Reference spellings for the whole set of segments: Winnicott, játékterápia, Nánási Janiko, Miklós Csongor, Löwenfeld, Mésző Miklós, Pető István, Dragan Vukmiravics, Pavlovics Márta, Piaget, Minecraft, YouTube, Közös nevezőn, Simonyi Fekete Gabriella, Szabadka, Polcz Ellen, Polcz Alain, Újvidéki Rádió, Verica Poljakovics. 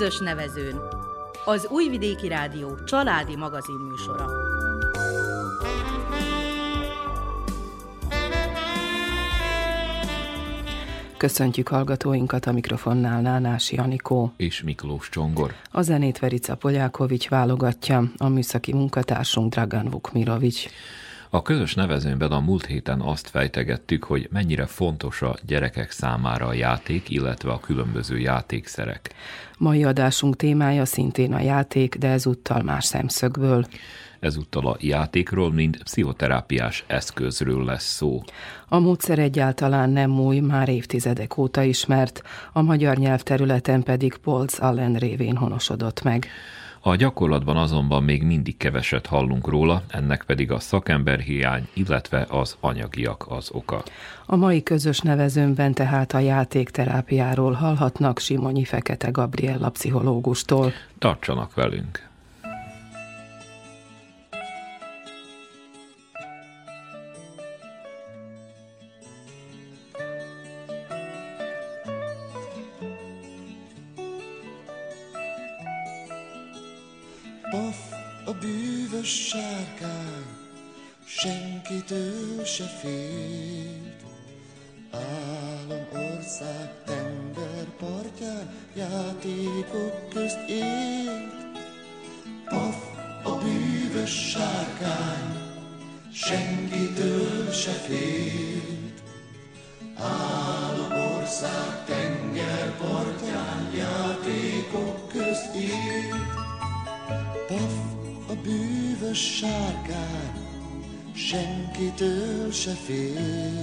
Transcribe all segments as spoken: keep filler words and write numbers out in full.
Közös nevezőn, az Újvidéki Rádió családi magazinműsora. Köszöntjük hallgatóinkat a mikrofonnál Nánási Janiko és Miklós Csongor. A zenét Verica Poljakovics válogatja, a műszaki munkatársunk Dragan Vukmiravics. A közös nevezőnben a múlt héten azt fejtegettük, hogy mennyire fontos a gyerekek számára a játék, illetve a különböző játékszerek. Mai adásunk témája szintén a játék, de ezúttal más szemszögből. Ezúttal a játékról, mint pszichoterápiás eszközről lesz szó. A módszer egyáltalán nem új, már évtizedek óta ismert, a magyar nyelvterületen pedig Polcz Ellen révén honosodott meg. A gyakorlatban azonban még mindig keveset hallunk róla, ennek pedig a szakemberhiány, illetve az anyagiak az oka. A mai közös nevezőnben tehát a játékterápiáról hallhatnak Simonyi Fekete Gabriella pszichológustól. Tartsanak velünk! Senkitől se félt, állam, ország, tenger partján, játékok közt élt. Paf, a bűvös sárkány, senkitől se félt, állam, ország, tenger partján, játékok közt élt. Paf, a bűvös sárkány, senkitől se félt,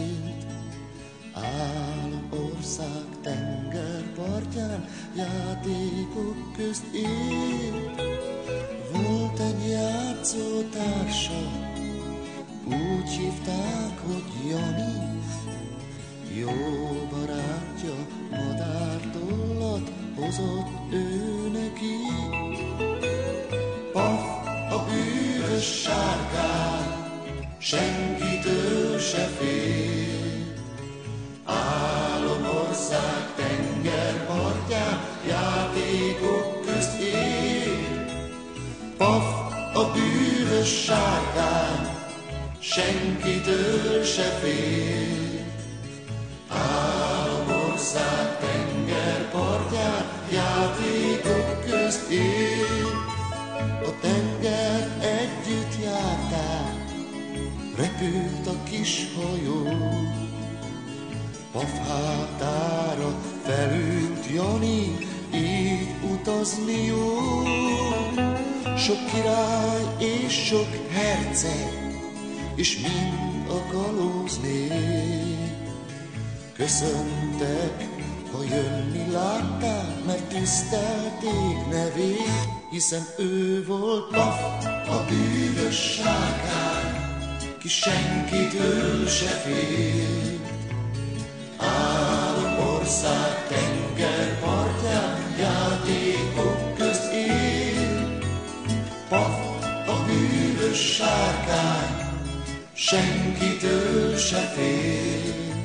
állam, ország, tenger partján, játékok közt élt. Volt egy játszótársa, úgy hívták, hogy Jani, jó barátja madártollat hozott ő neki. Paf, a bűvös sárkány, senkitől se fél, álomország, tenger partján, játékok közt él. Paf, a bűvös sárkány, senkitől se fél, álomország, tenger partján, játékok közt él. A tengert együtt járták, repült a kis hajó, Paf hátára felült Jani, így utazni jó. Sok király és sok herceg, és mind a kalóz nép, köszöntek, ha jönni látták, mert tisztelték nevét, hiszen ő volt Paf, a bűvös sárkány, ki senkitől se fél, álomország, tenger partján, játékok közt él. Paf, a bűvös sárkány, senkitől se fél,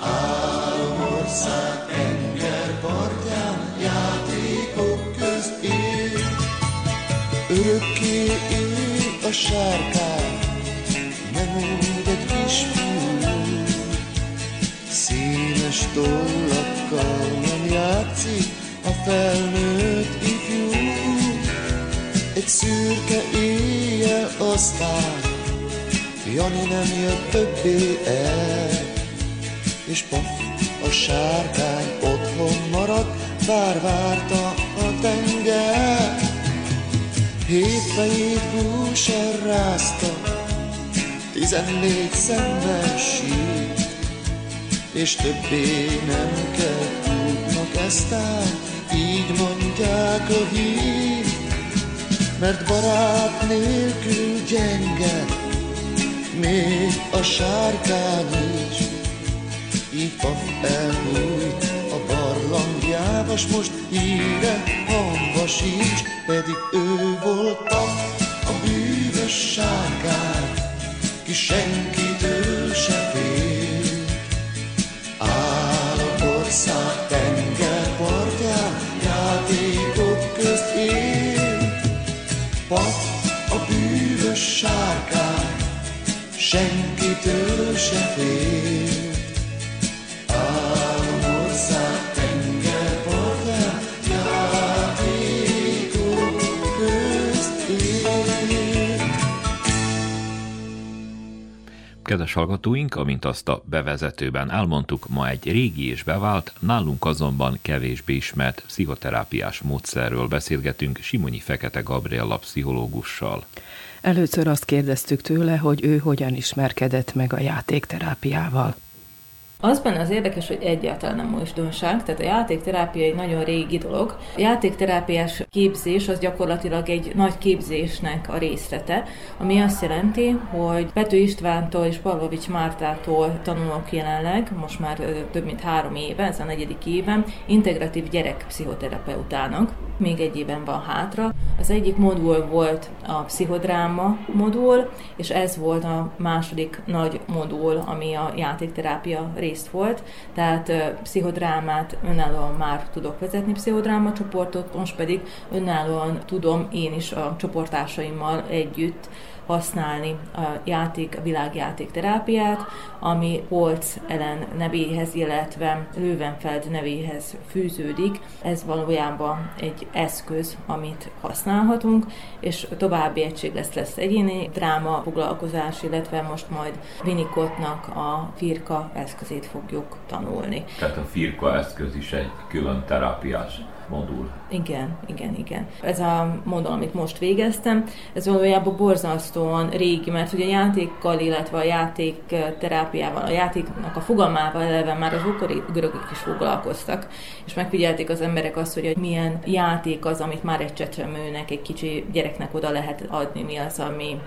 álomország, tenger partján, játékok közt él. Örökké él a sárkány, nem úgy egy kisfiú, színes tollakkal nem játszik a felnőtt ifjú. Egy szürke éjjel aztán Jani nem jött többé el, és Paf, a sárkány otthon maradt, bár várta a tenger. Hét fejét búsan rázta, tizennégy szemben sírt, és többé nem kell tudnak eztán, így mondják a hírt. Mert barát nélkül gyenge, még a sárkány is, így Paf elbújt a barlangjába, s most híre hangva sincs, pedig ő volt Paf, a bűvös sárkány, ki senkitől se fél, álomország, tenger partján, játék. senkitől se fél. Álmország tengerpartján játékok közt él. Kedves hallgatóink, amint azt a bevezetőben elmondtuk, ma egy régi és bevált, nálunk azonban kevésbé ismert pszichoterápiás módszerről beszélgetünk Simonyi Fekete Gabriella pszichológussal. Először azt kérdeztük tőle, hogy ő hogyan ismerkedett meg a játékterápiával. Azban az érdekes, hogy egyáltalán nem újdonság, tehát a játékterápia egy nagyon régi dolog. A játékterápiás képzés az gyakorlatilag egy nagy képzésnek a részlete, ami azt jelenti, hogy Pető Istvántól és Pavlovics Mártától tanulok jelenleg, most már több mint három éve, ez a negyedik éven, integratív gyerekpszichoterapeutának, még egy éven van hátra. Az egyik modul volt a pszichodráma modul, és ez volt a második nagy modul, ami a játékterápia részt volt, tehát pszichodrámát önállóan már tudok vezetni, pszichodráma csoportot, most pedig önállóan tudom én is a csoporttársaimmal együtt használni a játék, a világjáték terápiát, ami Polcz Ellen nevéhez, illetve Löwenfeld nevéhez fűződik. Ez valójában egy eszköz, amit használhatunk, és további egység lesz, lesz egyéni dráma foglalkozás, illetve most majd Winnicottnak a firka eszközét fogjuk tanulni. Tehát a firka eszköz is egy külön terápiás modul. Igen, igen, igen. Ez a modul, amit most végeztem, ez valójában borzasztóan régi, mert ugye a játékkal, illetve a játékterápiával, a játéknak a fogalmával eleve már az ókori görögök is foglalkoztak, és megfigyelték az emberek azt, hogy milyen játék az, amit már egy csecsemőnek, egy kicsi gyereknek oda lehet adni, mi az, ami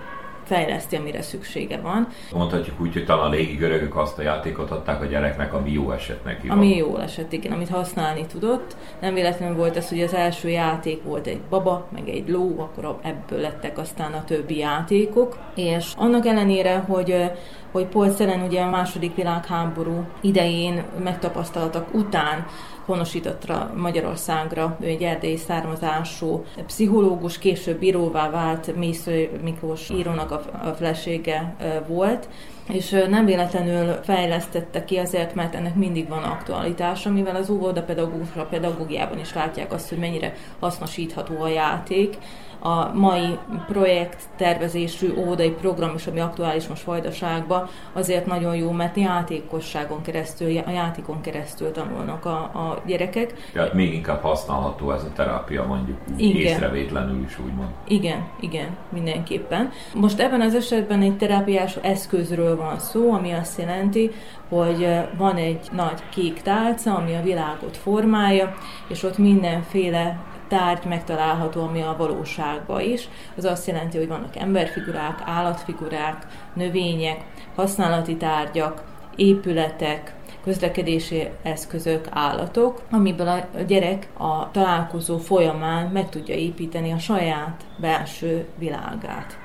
fejleszti, amire szüksége van. Mondhatjuk úgy, hogy talán régi görögök azt a játékot adták a gyereknek, ami jó esett neki. Ami jó esett, igen, amit használni tudott. Nem véletlenül volt ez, hogy az első játék volt egy baba, meg egy ló, akkor ebből lettek aztán a többi játékok. És annak ellenére, hogy hogy Polcz Ellen ugye a második világháború idején megtapasztalatok után honosítottra Magyarországra, ő egy erdélyi származású pszichológus, később íróvá vált, Mésző Miklós írónak a felesége volt, és nem véletlenül fejlesztette ki azért, mert ennek mindig van aktualitása, mivel az óvodapedagógusra, pedagógiában is látják azt, hogy mennyire hasznosítható a játék. A mai projekttervezésű óvodai program is, ami aktuális most Vajdaságban, azért nagyon jó, mert játékosságon keresztül, a játékon keresztül tanulnak a, a gyerekek. Tehát még inkább használható ez a terápia, mondjuk úgy észrevétlenül is, úgymond. Igen, igen, mindenképpen. Most ebben az esetben egy terápiás eszközről van szó, ami azt jelenti, hogy van egy nagy kék tálca, ami a világot formálja, és ott mindenféle tárgy megtalálható, ami a valóságban is. Az azt jelenti, hogy vannak emberfigurák, állatfigurák, növények, használati tárgyak, épületek, közlekedési eszközök, állatok, amiből a gyerek a találkozó folyamán meg tudja építeni a saját belső világát.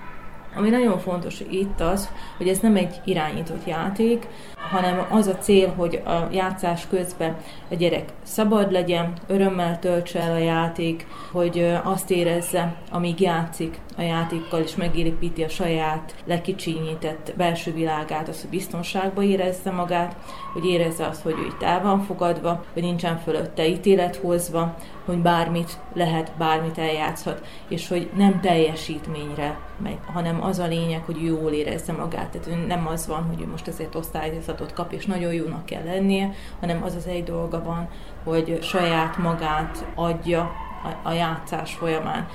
Ami nagyon fontos itt az, hogy ez nem egy irányított játék, hanem az a cél, hogy a játszás közben a gyerek szabad legyen, örömmel töltse el a játék, hogy azt érezze, amíg játszik a játékkal, és megépíti a saját lekicsinyített belső világát, az, hogy biztonságban érezze magát, hogy érezze azt, hogy ő itt el van fogadva, hogy nincsen fölötte ítélet hozva, hogy bármit lehet, bármit eljátszhat, és hogy nem teljesítményre megy, hanem az a lényeg, hogy jól érezze magát. Tehát nem az van, hogy ő most ezért osztályzatot kap, és nagyon jónak kell lennie, hanem az az egy dolga van, hogy saját magát adja a, a játszás folyamán.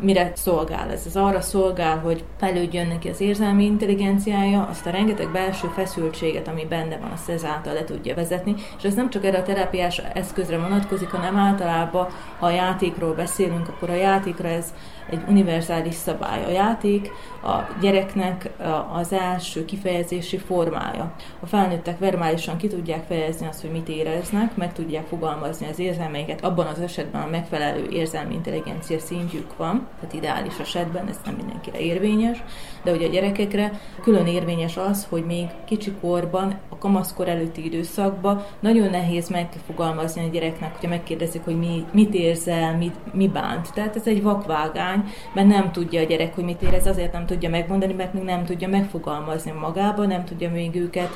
Mire szolgál ez? Ez arra szolgál, hogy fejlődjön neki az érzelmi intelligenciája, azt a rengeteg belső feszültséget, ami benne van, azt ezáltal le tudja vezetni, és ez nem csak erre a terápiás eszközre vonatkozik, hanem általában, ha a játékról beszélünk, akkor a játékra ez egy univerzális szabály. A játék a gyereknek az első kifejezési formája. A felnőttek verbálisan ki tudják fejezni azt, hogy mit éreznek, meg tudják fogalmazni az érzelmeiket, abban az esetben a megfelelő érzelmi intelligencia szintjük van, tehát ideális esetben, ez nem mindenkire érvényes, de ugye a gyerekekre külön érvényes az, hogy még kicsi korban, a kamaszkor előtti időszakban nagyon nehéz megfogalmazni a gyereknek, hogyha megkérdezik, hogy mi, mit érzel, mit, mi bánt. Tehát ez egy vakvágány, hiány, mert nem tudja a gyerek, hogy mit érez, azért nem tudja megmondani, mert még nem tudja megfogalmazni magába, nem tudja még őket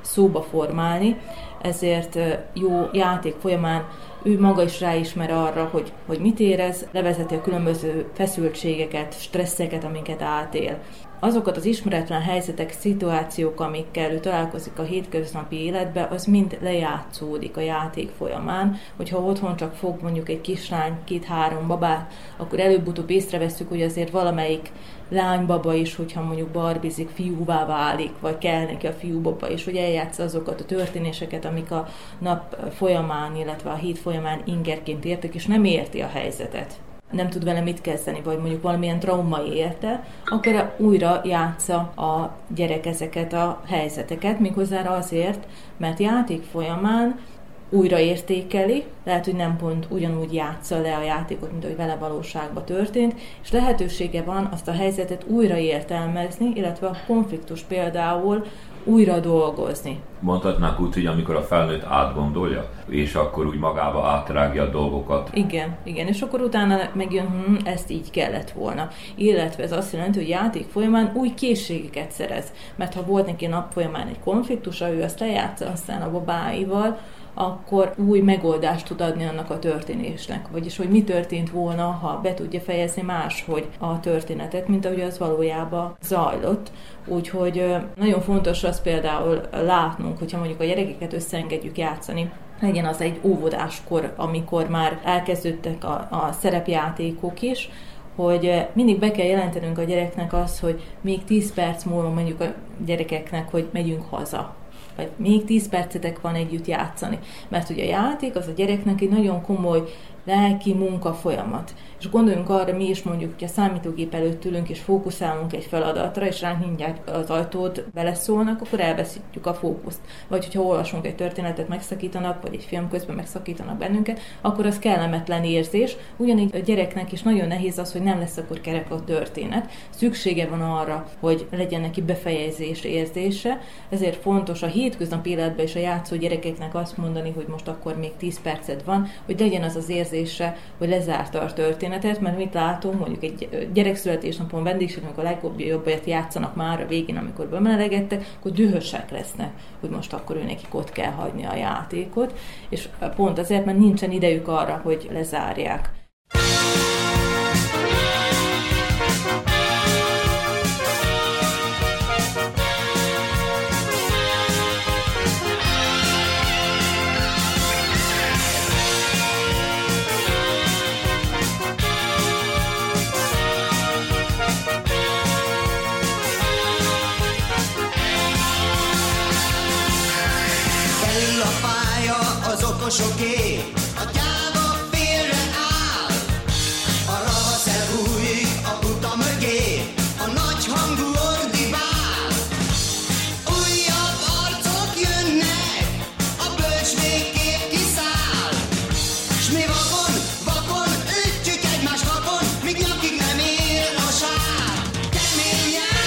szóba formálni, ezért jó játék folyamán ő maga is ráismer arra, hogy, hogy mit érez, levezeti a különböző feszültségeket, stresszeket, amiket átél. Azokat az ismeretlen helyzetek, szituációk, amikkel ő találkozik a hétköznapi életben, az mind lejátszódik a játék folyamán, hogyha otthon csak fog mondjuk egy kislány, két-három babát, akkor előbb-utóbb észreveszünk, hogy azért valamelyik lánybaba is, hogyha mondjuk barbizik, fiúvá válik, vagy kell neki a fiúbaba is, hogy eljátsza azokat a történéseket, amik a nap folyamán, illetve a hét folyamán ingerként értek, és nem érti a helyzetet. Nem tud vele mit kezdeni, vagy mondjuk valamilyen trauma érte, akkor újra játsza a gyerek ezeket a helyzeteket, méghozzá azért, mert játék folyamán újra értékeli, lehet, hogy nem pont ugyanúgy játsza le a játékot, mint ahogy vele valóságban történt, és lehetősége van azt a helyzetet újra értelmezni, illetve a konfliktus például újra dolgozni. Mondhatnánk úgy, hogy amikor a felnőtt átgondolja, és akkor úgy magába átrágja a dolgokat. Igen, igen, és akkor utána megjön, hm, ezt így kellett volna. Illetve ez azt jelenti, hogy játék folyamán új készségeket szerez. Mert ha volt neki nap folyamán egy konfliktusa, ő azt lejátsza aztán a babáival, akkor új megoldást tud adni annak a történésnek. Vagyis, hogy mi történt volna, ha be tudja fejezni máshogy a történetet, mint ahogy az valójában zajlott. Úgyhogy nagyon fontos az például látnunk, hogyha mondjuk a gyerekeket összeengedjük játszani, legyen az egy óvodáskor, amikor már elkezdődtek a, a szerepjátékok is, hogy mindig be kell jelentenünk a gyereknek azt, hogy még tíz perc múlva mondjuk a gyerekeknek, hogy megyünk haza. Vagy még tíz percetek van együtt játszani. Mert ugye a játék az a gyereknek egy nagyon komoly lelki munka folyamat. És gondoljunk arra, mi is mondjuk, hogy a számítógép előtt ülünk és fókuszálunk egy feladatra, és ránk mindjárt az ajtót beleszólnak, akkor elveszítjük a fókuszt. Vagy hogyha olvasunk egy történetet, megszakítanak, vagy egy film közben megszakítanak bennünket, akkor az kellemetlen érzés. Ugyanígy a gyereknek is nagyon nehéz az, hogy nem lesz akkor kerek a történet. Szüksége van arra, hogy legyen neki befejezés érzése, ezért fontos a hétköznapi életben és a játszó gyerekeknek azt mondani, hogy most akkor még tíz percet van, hogy legyen az az érzés, hogy lezárta a történetet, mert mit látom, mondjuk egy gyerekszületésnapon vendégségben, amikor a legjobbját játszanak már a végén, amikor bemelegettek, akkor dühösek lesznek, hogy most akkor ő nekik ott kell hagyni a játékot, és pont azért, mert nincsen idejük arra, hogy lezárják. Oké, a gyáva félre áll, a ravasz elbújik a buta mögé, a nagy hangú ordibál. Újabb arcok jönnek, a bölcs végképp kiszáll, s mi vakon, vakon ütjük egymást vakon, míg nyakig nem ér a sár. Kemény játék!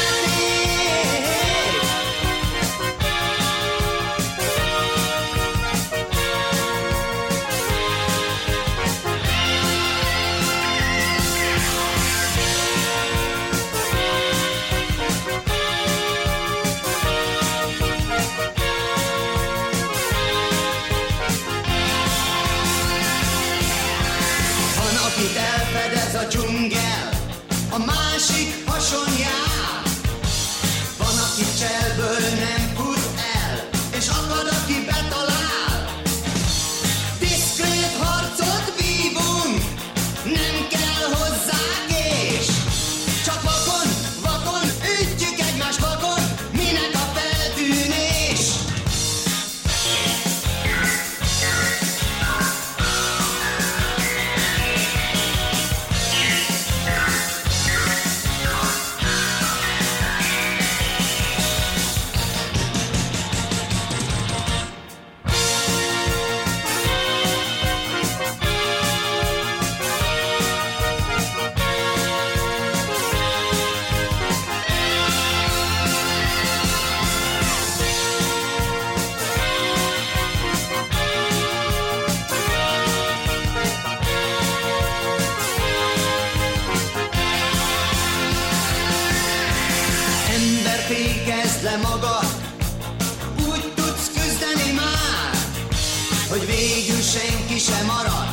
hogy végül senki sem marad,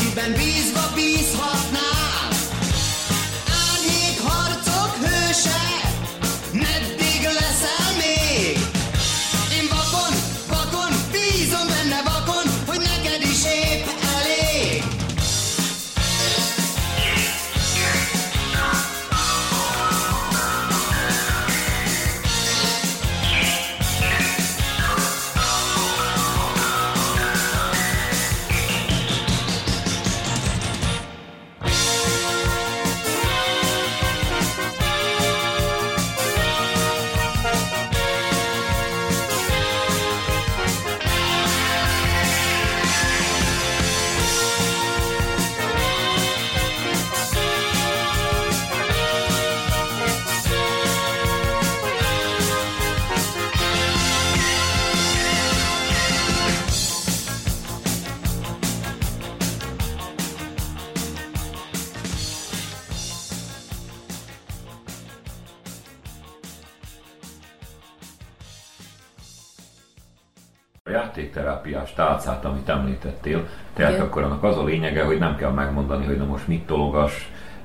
kiben bízva bízhatnál. Árnyék harcok hőse, meddig leszel még? Én vakon, vakon, bízom benne vakon, hogy neked is épp elég. Terápiás tálcát, amit említettél, tehát akkor annak az a lényege, hogy nem kell megmondani, hogy na most mit tologass,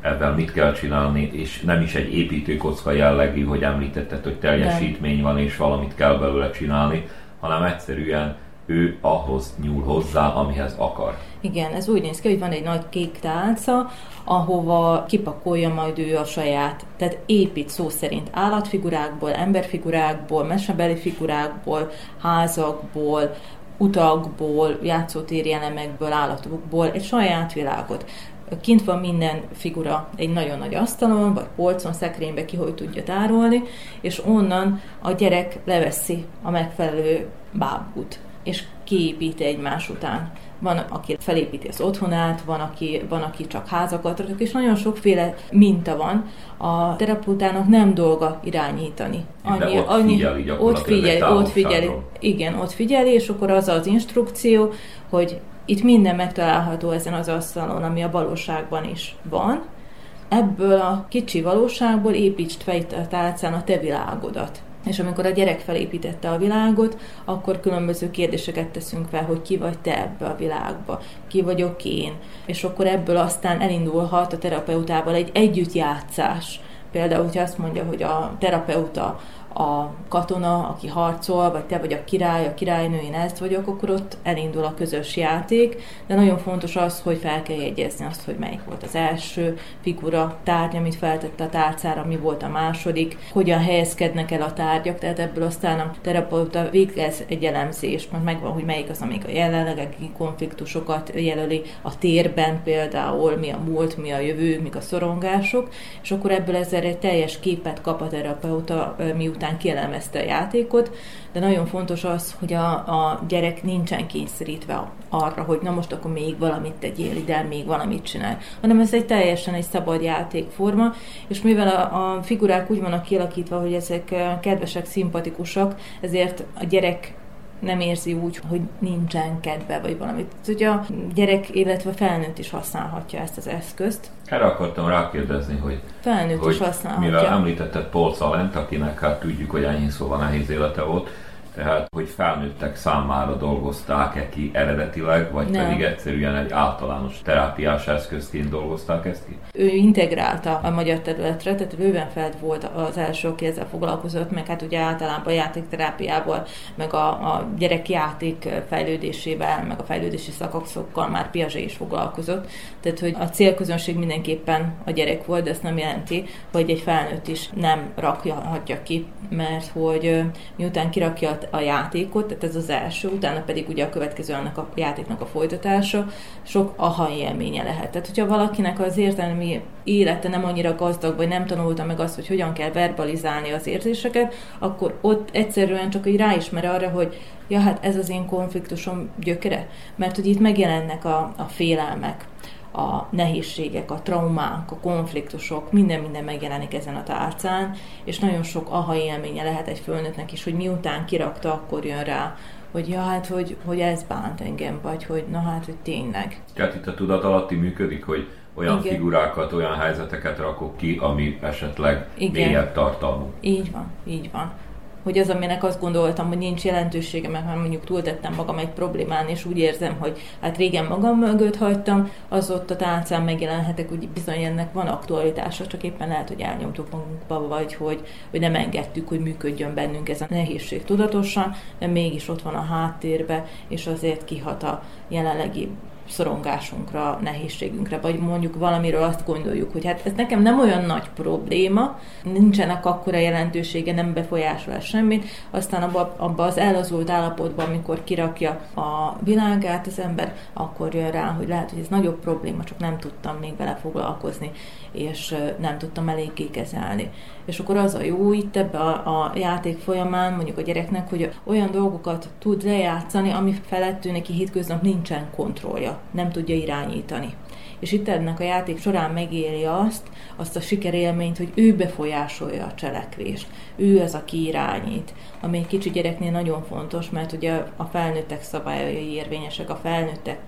ebben mit kell csinálni, és nem is egy építőkocka jellegű, hogy említetted, hogy teljesítmény van, és valamit kell belőle csinálni, hanem egyszerűen ő ahhoz nyúl hozzá, amihez akar. Igen, ez úgy néz ki, hogy van egy nagy kék tálca, ahova kipakolja majd ő a saját, tehát épít szó szerint állatfigurákból, emberfigurákból, mesebeli figurákból, házakból, utakból, játszótéri elemekből, állatokból egy saját világot. Kint van minden figura egy nagyon nagy asztalon, vagy polcon, szekrénybe, ki hogy tudja tárolni, és onnan a gyerek leveszi a megfelelő bábút, és kiépíti egymás után. Van, aki felépíti az otthonát, van, aki, van, aki csak házakat rakik, és nagyon sokféle minta van. A terapeutának nem dolga irányítani. Annyi, ott, annyi, figyeli ott figyeli, ott figyeli, igen, ott figyeli, és akkor az az instrukció, hogy itt minden megtalálható ezen az asztalon, ami a valóságban is van. Ebből a kicsi valóságból építsd fel a tálcán a te világodat. És amikor a gyerek felépítette a világot, akkor különböző kérdéseket teszünk fel, hogy ki vagy te ebbe a világba, ki vagyok én. És akkor ebből aztán elindulhat a terapeutával egy együttjátszás. Például, hogyha azt mondja, hogy a terapeuta a katona, aki harcol, vagy te vagy a király, a királynő, én ezt vagyok, akkor ott elindul a közös játék, de nagyon fontos az, hogy fel kell jegyezni azt, hogy melyik volt az első figura, tárgy, amit feltette a tárcára, mi volt a második, hogyan helyezkednek el a tárgyak, tehát ebből aztán a terapeuta végez egy elemzést, mert megvan, hogy melyik az, amelyik a jelenlegi konfliktusokat jelöli, a térben például, mi a múlt, mi a jövő, mik a szorongások, és akkor ebből ezzel egy teljes képet kap a terapeuta, miután után kielemezte a játékot, de nagyon fontos az, hogy a, a gyerek nincsen kényszerítve arra, hogy na most akkor még valamit tegyél ide, még valamit csinál, hanem ez egy teljesen egy szabad játékforma, és mivel a, a figurák úgy vannak kialakítva, hogy ezek kedvesek, szimpatikusak, ezért a gyerek nem érzi úgy, hogy nincsen kedve, vagy valamit. Ugye a gyerek, illetve a felnőtt is használhatja ezt az eszközt. Erre akartam rákérdezni, hogy felnőtt hogy is használhatja. Mivel említetted Polcz Alaint, akinek hát tudjuk, hogy ennyi szóval nehéz élete volt, tehát hogy felnőttek számára dolgozták-e ki eredetileg, vagy nem, pedig egyszerűen egy általános terápiás eszközként dolgozták ezt ki? Ő integrálta a magyar területre, tehát Löwenfeld volt az első, aki ezzel foglalkozott, meg hát ugye általában a játékterápiával, meg a, a gyerek játék fejlődésével, meg a fejlődési szakakszokkal már Piaget is foglalkozott. Tehát, hogy a célközönség mindenképpen a gyerek volt, de ezt nem jelenti, hogy egy felnőtt is nem rakhatja ki, mert hogy miután kirakja a játékot, tehát ez az első, utána pedig ugye a következő annak a játéknak a folytatása, sok aha élménye lehet. Tehát, hogyha valakinek az érzelmi élete nem annyira gazdag, vagy nem tanulta meg azt, hogy hogyan kell verbalizálni az érzéseket, akkor ott egyszerűen csak így ráismer arra, hogy ja, hát ez az én konfliktusom gyökere, mert hogy itt megjelennek a, a félelmek, a nehézségek, a traumák, a konfliktusok, minden-minden megjelenik ezen a tárcán, és nagyon sok aha élménye lehet egy fölnőttnek is, hogy miután kirakta, akkor jön rá, hogy ja, hát, hogy, hogy ez bánt engem, vagy hogy na hát, hogy tényleg. Tehát itt a tudat alatti működik, hogy olyan igen, figurákat, olyan helyzeteket rakok ki, ami esetleg igen, mélyebb tartalmú. Így van, így van. hogy az, aminek azt gondoltam, hogy nincs jelentősége, mert már mondjuk túltettem magam egy problémán, és úgy érzem, hogy hát régen magam mögött hagytam, az ott a tálcán megjelenhetek, úgy bizony ennek van aktualitása, csak éppen lehet, hogy elnyomtuk magunkba, vagy hogy, hogy nem engedtük, hogy működjön bennünk ez a nehézség tudatosan, de mégis ott van a háttérbe, és azért kihat a jelenlegi szorongásunkra, nehézségünkre, vagy mondjuk valamiről azt gondoljuk, hogy hát ez nekem nem olyan nagy probléma, nincsenek akkora jelentősége, nem befolyásol semmit, aztán abba, abba az elazult állapotban, amikor kirakja a világát az ember, akkor jön rá, hogy lehet, hogy ez nagyobb probléma, csak nem tudtam még vele foglalkozni, és nem tudtam eléggé kezelni. És akkor az a jó itt ebbe a, a játék folyamán, mondjuk a gyereknek, hogy olyan dolgokat tud lejátszani, ami felett ő neki hétköznap nincsen kontrollja, nem tudja irányítani. És itt ennek a játék során megéli azt, azt a sikerélményt, hogy ő befolyásolja a cselekvést. Ő az, aki irányít. Ami egy kicsi gyereknél nagyon fontos, mert ugye a felnőttek szabályai érvényesek, a felnőttek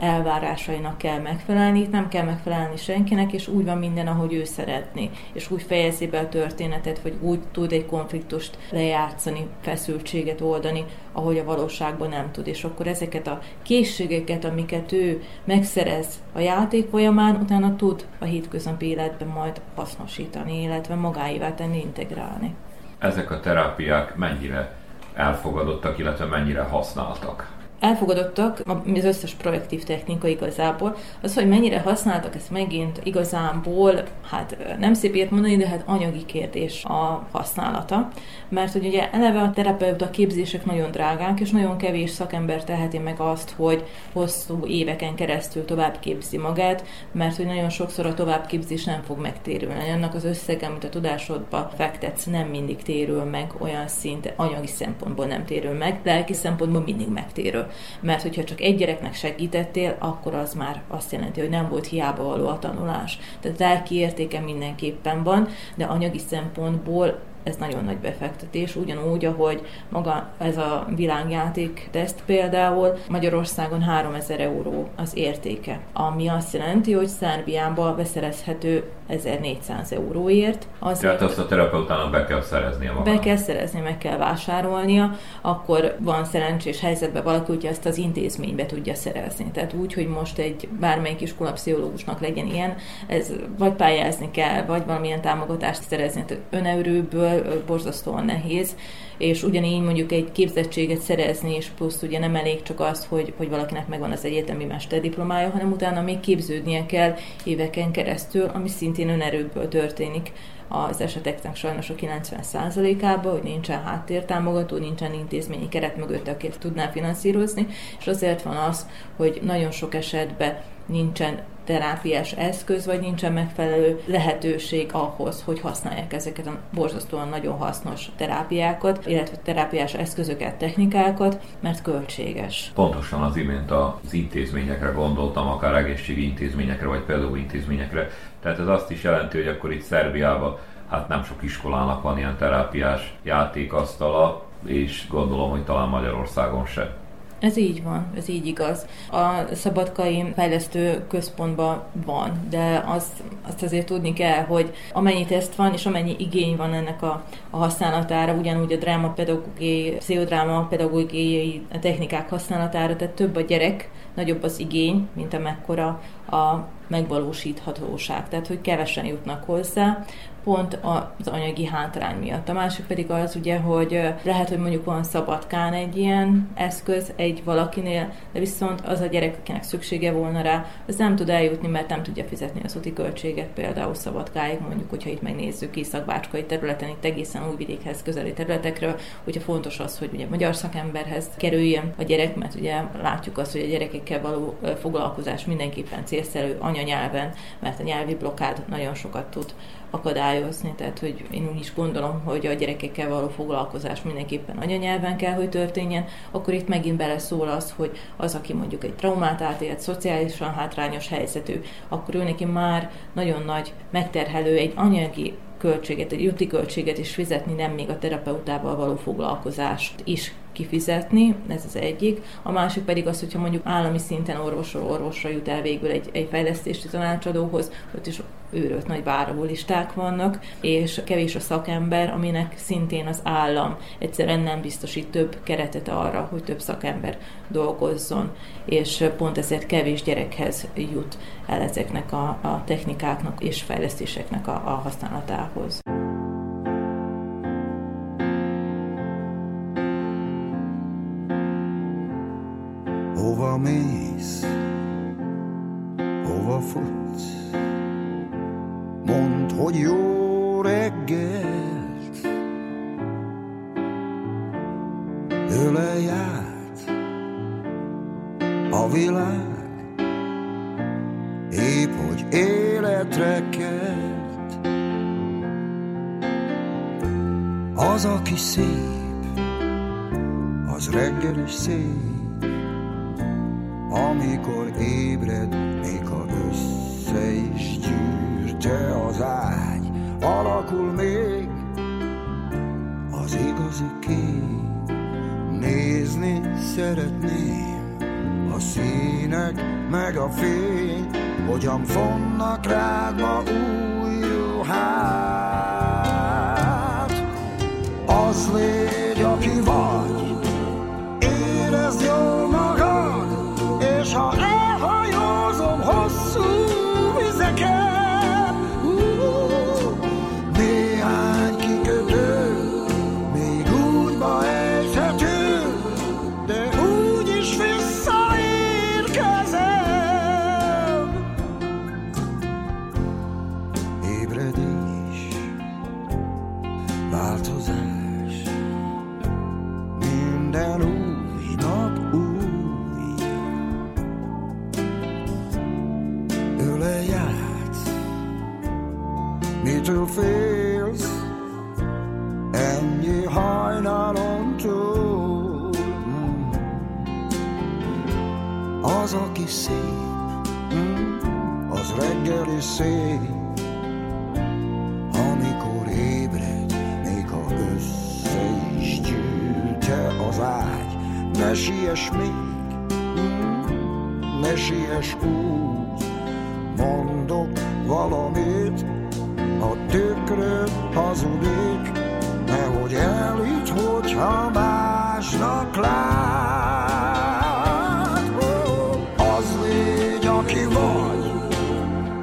elvárásainak kell megfelelni, itt nem kell megfelelni senkinek, és úgy van minden, ahogy ő szeretné. És úgy fejezi be a történetet, vagy úgy tud egy konfliktust lejátszani, feszültséget oldani, ahogy a valóságban nem tud. És akkor ezeket a készségeket, amiket ő megszerez a játék folyamán, utána tud a hétköznapi életben majd hasznosítani, illetve magáévá tenni, integrálni. Ezek a terápiák mennyire elfogadottak, illetve mennyire használtak? Elfogadottak az összes projektív technika igazából. Az, hogy mennyire használtak, ez megint igazából, hát nem szép ilyet mondani, de hát anyagi kérdés a használata. Mert hogy ugye eleve a terapeuta képzések nagyon drágák, és nagyon kevés szakember teheti meg azt, hogy hosszú éveken keresztül továbbképzi magát, mert hogy nagyon sokszor a továbbképzés nem fog megtérülni. Annak az összege, amit a tudásodba fektetsz, nem mindig térül meg olyan szinte, anyagi szempontból nem térül meg, lelki szempontból mindig megtérül. Mert hogyha csak egy gyereknek segítettél, akkor az már azt jelenti, hogy nem volt hiába való a tanulás. Tehát lelki értéke mindenképpen van, de anyagi szempontból ez nagyon nagy befektetés, ugyanúgy, ahogy maga ez a világjáték teszt például Magyarországon háromezer euró az értéke, ami azt jelenti, hogy Szerbiában beszerezhető ezernégyszáz euróért. Azért, tehát azt a terapeutának be kell szereznie magának. Be kell szerezni, meg kell vásárolnia, akkor van szerencsés helyzetben valaki, hogyha ezt az intézménybe tudja szerezni. Tehát úgy, hogy most egy bármelyik iskola pszichológusnak legyen ilyen, ez vagy pályázni kell, vagy valamilyen támogatást szerezni, tehát önerőből borzasztóan nehéz, és ugyanígy mondjuk egy képzettséget szerezni, és plusz ugye nem elég csak az, hogy, hogy valakinek megvan az egyetemi mesterdiplomája, hanem utána még képződnie kell éveken keresztül, ami szintén önerőből történik az eseteknek sajnos a kilencven százalékában, hogy nincsen háttértámogató, nincsen intézményi keret mögött, akit tudná finanszírozni, és azért van az, hogy nagyon sok esetben nincsen terápiás eszköz, vagy nincsen megfelelő lehetőség ahhoz, hogy használják ezeket a borzasztóan nagyon hasznos terápiákat, illetve terápiás eszközöket, technikákat, mert költséges. Pontosan az imént az intézményekre gondoltam, akár egészségügyi intézményekre, vagy pedagógiintézményekre. Tehát ez azt is jelenti, hogy akkor itt Szerbiában hát nem sok iskolának van ilyen terápiás játékasztala, és gondolom, hogy talán Magyarországon se. Ez így van, ez így igaz. A Szabadkai Fejlesztő Központban van, de azt, azt azért tudni kell, hogy amennyi teszt van, és amennyi igény van ennek a, a használatára, ugyanúgy a drámapedagógiai, pszichodráma pedagógiai technikák használatára, tehát több a gyerek, nagyobb az igény, mint amekkora a megvalósíthatóság. Tehát, hogy kevesen jutnak hozzá, pont az anyagi hátrány miatt. A másik pedig az ugye, hogy lehet, hogy mondjuk van Szabadkán egy ilyen eszköz egy valakinél, de viszont az a gyerek, akinek szüksége volna rá, az nem tud eljutni, mert nem tudja fizetni az úti költséget, például Szabadkáig, mondjuk, hogyha itt megnézzük Észak-Bácskai területen, itt egészen Újvidékhez közeli területekről, hogyha fontos az, hogy ugye magyar szakemberhez kerüljön a gyerek, mert ugye látjuk azt, hogy a gyerekekkel való foglalkozás mindenképpen célszerű anyanyelven, mert a nyelvi blokkád nagyon sokat tud akadályozni, tehát hogy én úgy is gondolom, hogy a gyerekekkel való foglalkozás mindenképpen anyanyelven kell, hogy történjen, akkor itt megint beleszól az, hogy az, aki mondjuk egy traumát átélt, szociálisan hátrányos helyzetű, akkor ő neki már nagyon nagy megterhelő egy anyagi költséget, egy úti költséget is fizetni, nem még a terapeutával való foglalkozást is kifizetni, ez az egyik. A másik pedig az, hogyha mondjuk állami szinten orvosról orvosra jut el végül egy, egy fejlesztési tanácsadóhoz, ott is őrölt nagy váró listák vannak, és kevés a szakember, aminek szintén az állam egyszerűen nem biztosít több keretet arra, hogy több szakember dolgozzon, és pont ezért kevés gyerekhez jut el ezeknek a, a technikáknak és fejlesztéseknek a, a használatához. Hova mész? Hova futsz? Mondd, hogy jó reggelt. Ölelj át a világ, épp hogy életre kelt. Az, aki szép, az reggel is szép, amikor ébred, még ha össze is gyűrte az ágy, alakul még az igazi kép. Nézni szeretném a színek meg a fény, hogyan fonnak rád ma új ruhát. Az légy, aki vagy, érezd jól magad, és ha elhajózom hosszú vizeken, uh, néhány kikötő még útba ejthető, de úgy is visszaérkezem. Ébredés, változás, minden új nap új. Mitől félsz ennyi hajnalontól? Mm. Az, aki szép, mm, az reggel is szép, amikor ébred, még ha össze is gyűlte az ágy. Ne siess még, mm, ne siess úgy, mondok valamit, a tükröd hazudik, nehogy elhidd, hogyha másnak lát. Az légy, aki vagy,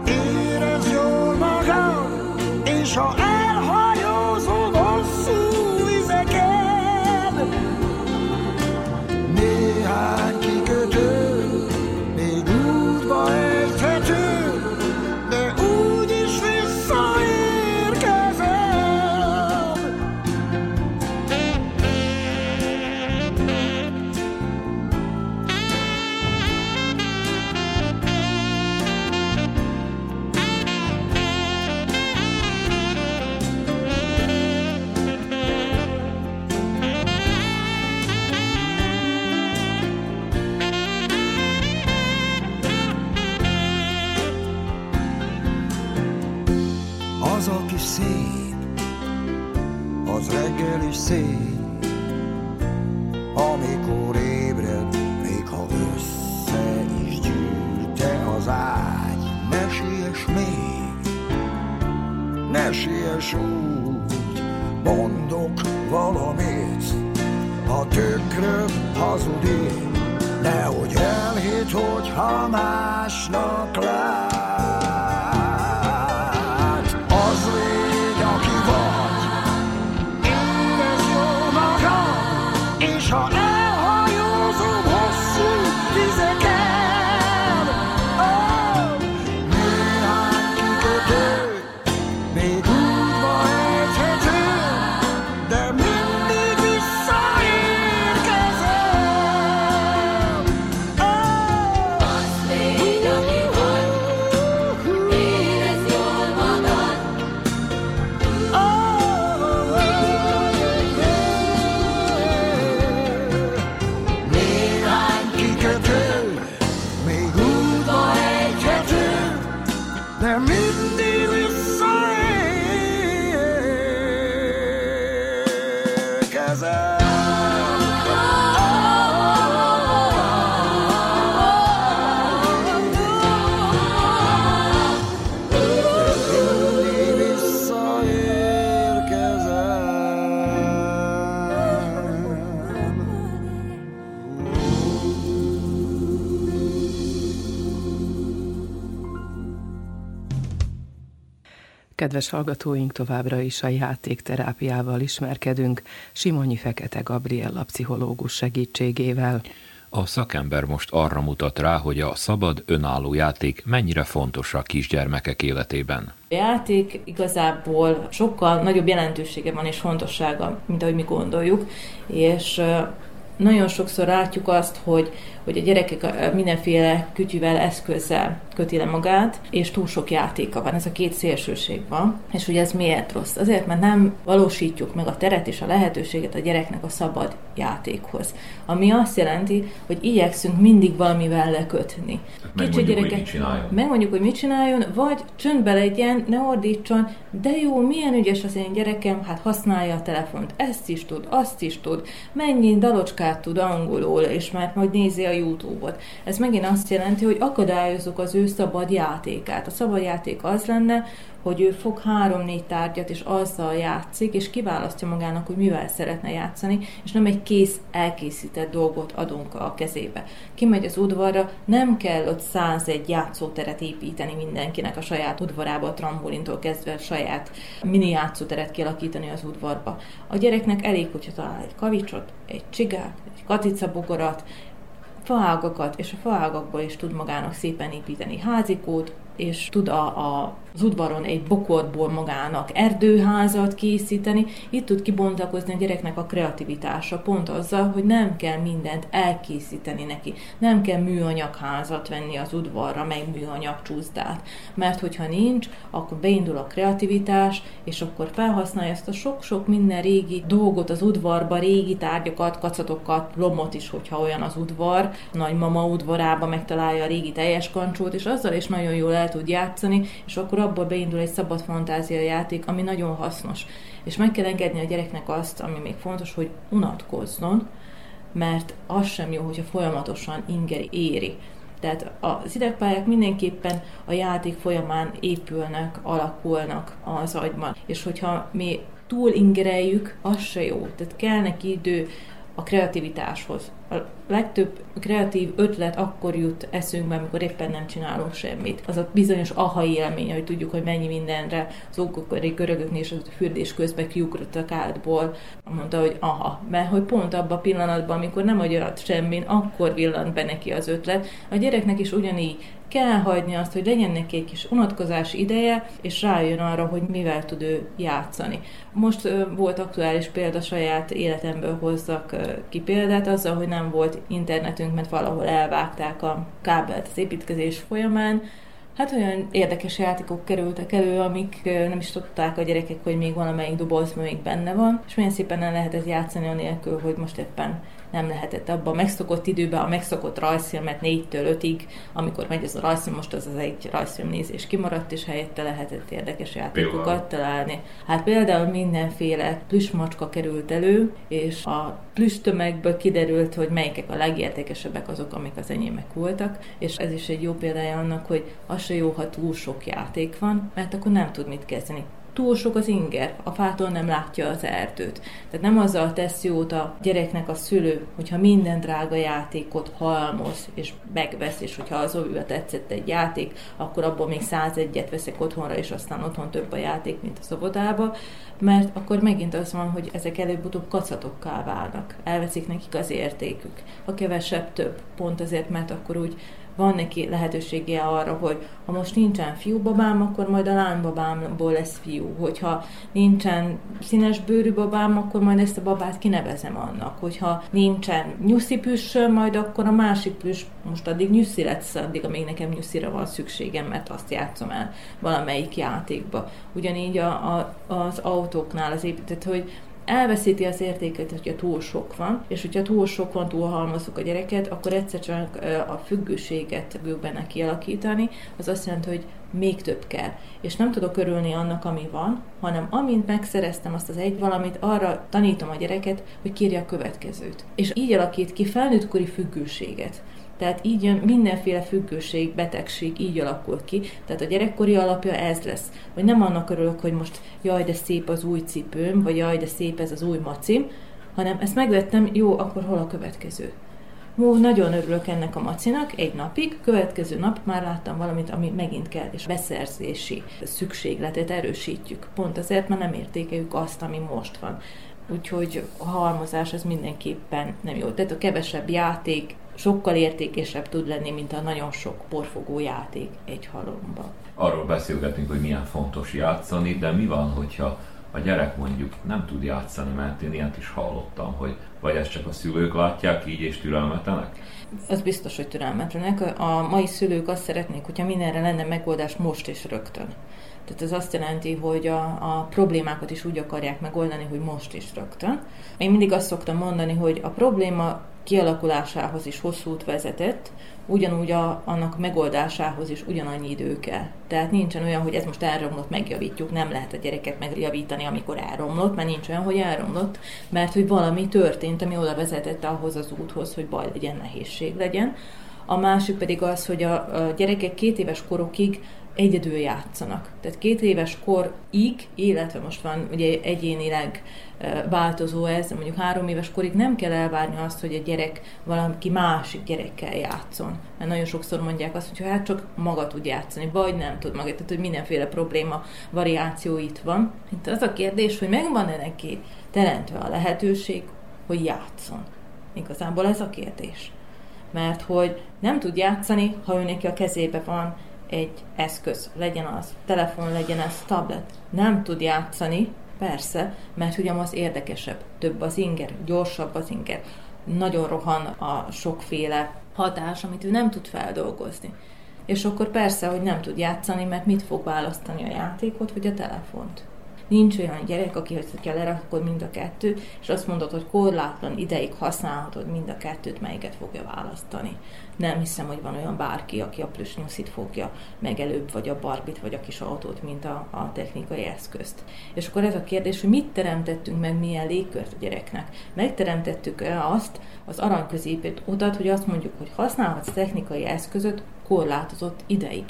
érezd jól magad, és ha elhajózod hosszú vizeken, néhány kikötő még útba ejthető, de úgy is vissza. Szép, az reggel is szép, amikor ébred, még ha össze is gyűrte az ágy. Ne siess még, ne siess úgy, mondok valamit, a tükröd hazudik, nehogy elhidd, hogyha másnak lát. Az és ha elhajózom hosszú vizeken, oh, néhány kikötő még útba ejthető, de mindig visszaérkezem. Oh, az légy, aki vagy, Kedves hallgatóink, továbbra is a játékterápiával ismerkedünk Simonyi Fekete Gabriella pszichológus segítségével. A szakember most arra mutat rá, hogy a szabad, önálló játék mennyire fontos a kisgyermekek életében. A játék igazából sokkal nagyobb jelentősége van és fontossága, mint ahogy mi gondoljuk, és nagyon sokszor látjuk azt, hogy, hogy a gyerekek mindenféle kütyüvel, eszközzel köti le magát, és túl sok játéka van. Ez a két szélsőség van. És hogy ez miért rossz? Azért, mert nem valósítjuk meg a teret és a lehetőséget a gyereknek a szabad játékhoz. Ami azt jelenti, hogy igyekszünk mindig valamivel lekötni. Kicsi gyerekek, megmondjuk, hogy mit csináljon, vagy csöndbe legyen, ne ordítson, de jó, milyen ügyes az én gyerekem, hát használja a telefont, ezt is tud, azt is tud, mennyi dalocskát tud angolul, és már majd nézi a YouTube-ot. Ez megint azt jelenti, hogy akadályozok az ő szabad játékát. A szabad játék az lenne, hogy ő fog három-négy tárgyat, és azzal játszik, és kiválasztja magának, hogy mivel szeretne játszani, és nem egy kész, elkészített dolgot adunk a kezébe. Kimegy az udvarra, nem kell ott százegy játszóteret építeni mindenkinek a saját udvarába, a trambolintól kezdve a saját mini játszóteret kialakítani az udvarba. A gyereknek elég, hogyha talál egy kavicsot, egy csigát, egy katicabogarat, faágakat, és a faágakból is tud magának szépen építeni házikót, és tud a, a, az udvaron egy bokorból magának erdőházat készíteni. Itt tud kibontakozni a gyereknek a kreativitása, pont azzal, hogy nem kell mindent elkészíteni neki. Nem kell műanyagházat venni az udvarra, meg műanyag csúszdát. Mert hogyha nincs, akkor beindul a kreativitás, és akkor felhasználja ezt a sok-sok minden régi dolgot az udvarba, régi tárgyakat, kacatokat, lomot is, hogyha olyan az udvar. Nagymama udvarába megtalálja a régi teljes kancsót, és azzal is nagyon jól el tud játszani, és akkor abból beindul egy szabad fantázia játék, ami nagyon hasznos. És meg kell engedni a gyereknek azt, ami még fontos, hogy unatkozzon, mert az sem jó, hogyha folyamatosan inger éri. Tehát az idegpályák mindenképpen a játék folyamán épülnek, alakulnak az agyban. És hogyha mi túl ingereljük, az se jó. Tehát kell neki idő a kreativitáshoz. A legtöbb kreatív ötlet akkor jut eszünkbe, amikor éppen nem csinálunk semmit. Az a bizonyos aha élmény, hogy tudjuk, hogy mennyi mindenre az ókori görögöknél és a fürdés közben kiugrott a kádból. Mondta, hogy aha, mert hogy pont abban a pillanatban, amikor nem agyarat semmin, akkor villant be neki az ötlet. A gyereknek is ugyanígy kell hagyni azt, hogy legyen neki egy kis unatkozás ideje, és rájön arra, hogy mivel tud ő játszani. Most volt aktuális példa, saját életemből hozzak ki példát, azzal, hogy nem volt internetünk, mert valahol elvágták a kábelt az építkezés folyamán. Hát olyan érdekes játékok kerültek elő, amik nem is tudták a gyerekek, hogy még valamelyik doboz még benne van, és milyen szépen el lehetett játszani anélkül, hogy most éppen nem lehetett abban a megszokott időben, a megszokott rajzfilmet négytől ötig, amikor megy az a rajzfilm, most az az egy rajzfilm nézés kimaradt, és helyette lehetett érdekes játékokat például találni. Hát például mindenféle plüssmacska került elő, és a plüss tömegből kiderült, hogy melyikek a legértékesebbek azok, amik az enyémek voltak, és ez is egy jó példája annak, hogy az se jó, ha túl sok játék van, mert akkor nem tud mit kezdeni. Túl sok az inger, a fától nem látja az erdőt. Tehát nem azzal tesz jót a gyereknek a szülő, hogyha minden drága játékot halmoz és megvesz, és hogyha az óvűbe tetszett egy játék, akkor abból még százegyet veszek otthonra, és aztán otthon több a játék, mint a szobodába, mert akkor megint az van, hogy ezek előbb-utóbb kacatokká válnak. Elveszik nekik az értékük. A kevesebb több, pont azért, mert akkor úgy van neki lehetősége arra, hogy ha most nincsen fiúbabám, akkor majd a lánybabámból lesz fiú. Hogyha nincsen színes bőrű babám, akkor majd ezt a babát kinevezem annak. Hogyha nincsen nyuszi püssöm, majd akkor a másik püss, most addig nyuszi lesz, addig, amíg nekem nyuszira van szükségem, mert azt játszom el valamelyik játékba. Ugyanígy a, a, az autóknál az épített, hogy elveszíti az értéket, hogyha túl sok van, és hogyha túl sok van, túlhalmozzuk a gyereket, akkor egyszer csak a függőséget fog benne kialakítani, az azt jelenti, hogy még több kell. És nem tudok örülni annak, ami van, hanem amint megszereztem azt az egy valamit, arra tanítom a gyereket, hogy kérje a következőt. És így alakít ki felnőttkori függőséget. Tehát így jön mindenféle függőség, betegség, így alakul ki. Tehát a gyerekkori alapja ez lesz. Vagy nem annak örülök, hogy most jaj, de szép az új cipőm, vagy jaj, de szép ez az új macim, hanem ezt megvettem, jó, akkor hol a következő? Hú, nagyon örülök ennek a macinak, egy napig, következő nap már láttam valamit, ami megint kell, és beszerzési szükségletet erősítjük. Pont azért, mert nem értékeljük azt, ami most van. Úgyhogy a halmozás az mindenképpen nem jó. Tehát a kevesebb játék sokkal értékesebb tud lenni, mint a nagyon sok porfogó játék egy halomban. Arról beszélgetünk, hogy milyen fontos játszani, de mi van, hogyha a gyerek mondjuk nem tud játszani, mert én ilyet is hallottam, hogy vagy ezt csak a szülők látják így, és türelmetlenek? Az biztos, hogy türelmetlenek. A mai szülők azt szeretnék, hogyha mindenre lenne megoldás most és rögtön. Tehát ez azt jelenti, hogy a, a problémákat is úgy akarják megoldani, hogy most és rögtön. Én mindig azt szoktam mondani, hogy a probléma kialakulásához is hosszú út vezetett, ugyanúgy a, annak megoldásához is ugyanannyi idő kell. Tehát nincsen olyan, hogy ez most elromlott, megjavítjuk, nem lehet a gyereket megjavítani, amikor elromlott, mert nincs olyan, hogy elromlott, mert hogy valami történt, ami oda vezetett ahhoz az úthoz, hogy baj legyen, nehézség legyen. A másik pedig az, hogy a, a gyerekek két éves korokig egyedül játszanak. Tehát két éves korig, illetve most van ugye egyénileg változó ez, mondjuk három éves korig nem kell elvárni azt, hogy a gyerek valaki másik gyerekkel játszon. Mert nagyon sokszor mondják azt, hogy hát csak maga tud játszani, vagy nem tud maga. Tehát, hogy mindenféle probléma variáció itt van. Itt az a kérdés, hogy megvan-e neki teremtve a lehetőség, hogy játszon. Igazából ez a kérdés. Mert hogy nem tud játszani, ha ő neki a kezébe van egy eszköz, legyen az telefon, legyen az tablet. Nem tud játszani, persze, mert ugyan az érdekesebb, több az inger, gyorsabb az inger. Nagyon rohan a sokféle hatás, amit ő nem tud feldolgozni. És akkor persze, hogy nem tud játszani, mert mit fog választani, a játékot vagy a telefont. Nincs olyan gyerek, aki, hogyha lerakod mind a kettőt, és azt mondod, hogy korlátlan ideig használhatod mind a kettőt, melyiket fogja választani. Nem hiszem, hogy van olyan bárki, aki a plüssnyuszit fogja meg előbb, vagy a barbit, vagy a kis autót, mint a, a technikai eszközt. És akkor ez a kérdés, hogy mit teremtettünk meg, milyen légkört a gyereknek. Megteremtettük-e azt, az arany középét utat, hogy azt mondjuk, hogy használhatsz technikai eszközöt korlátozott ideig.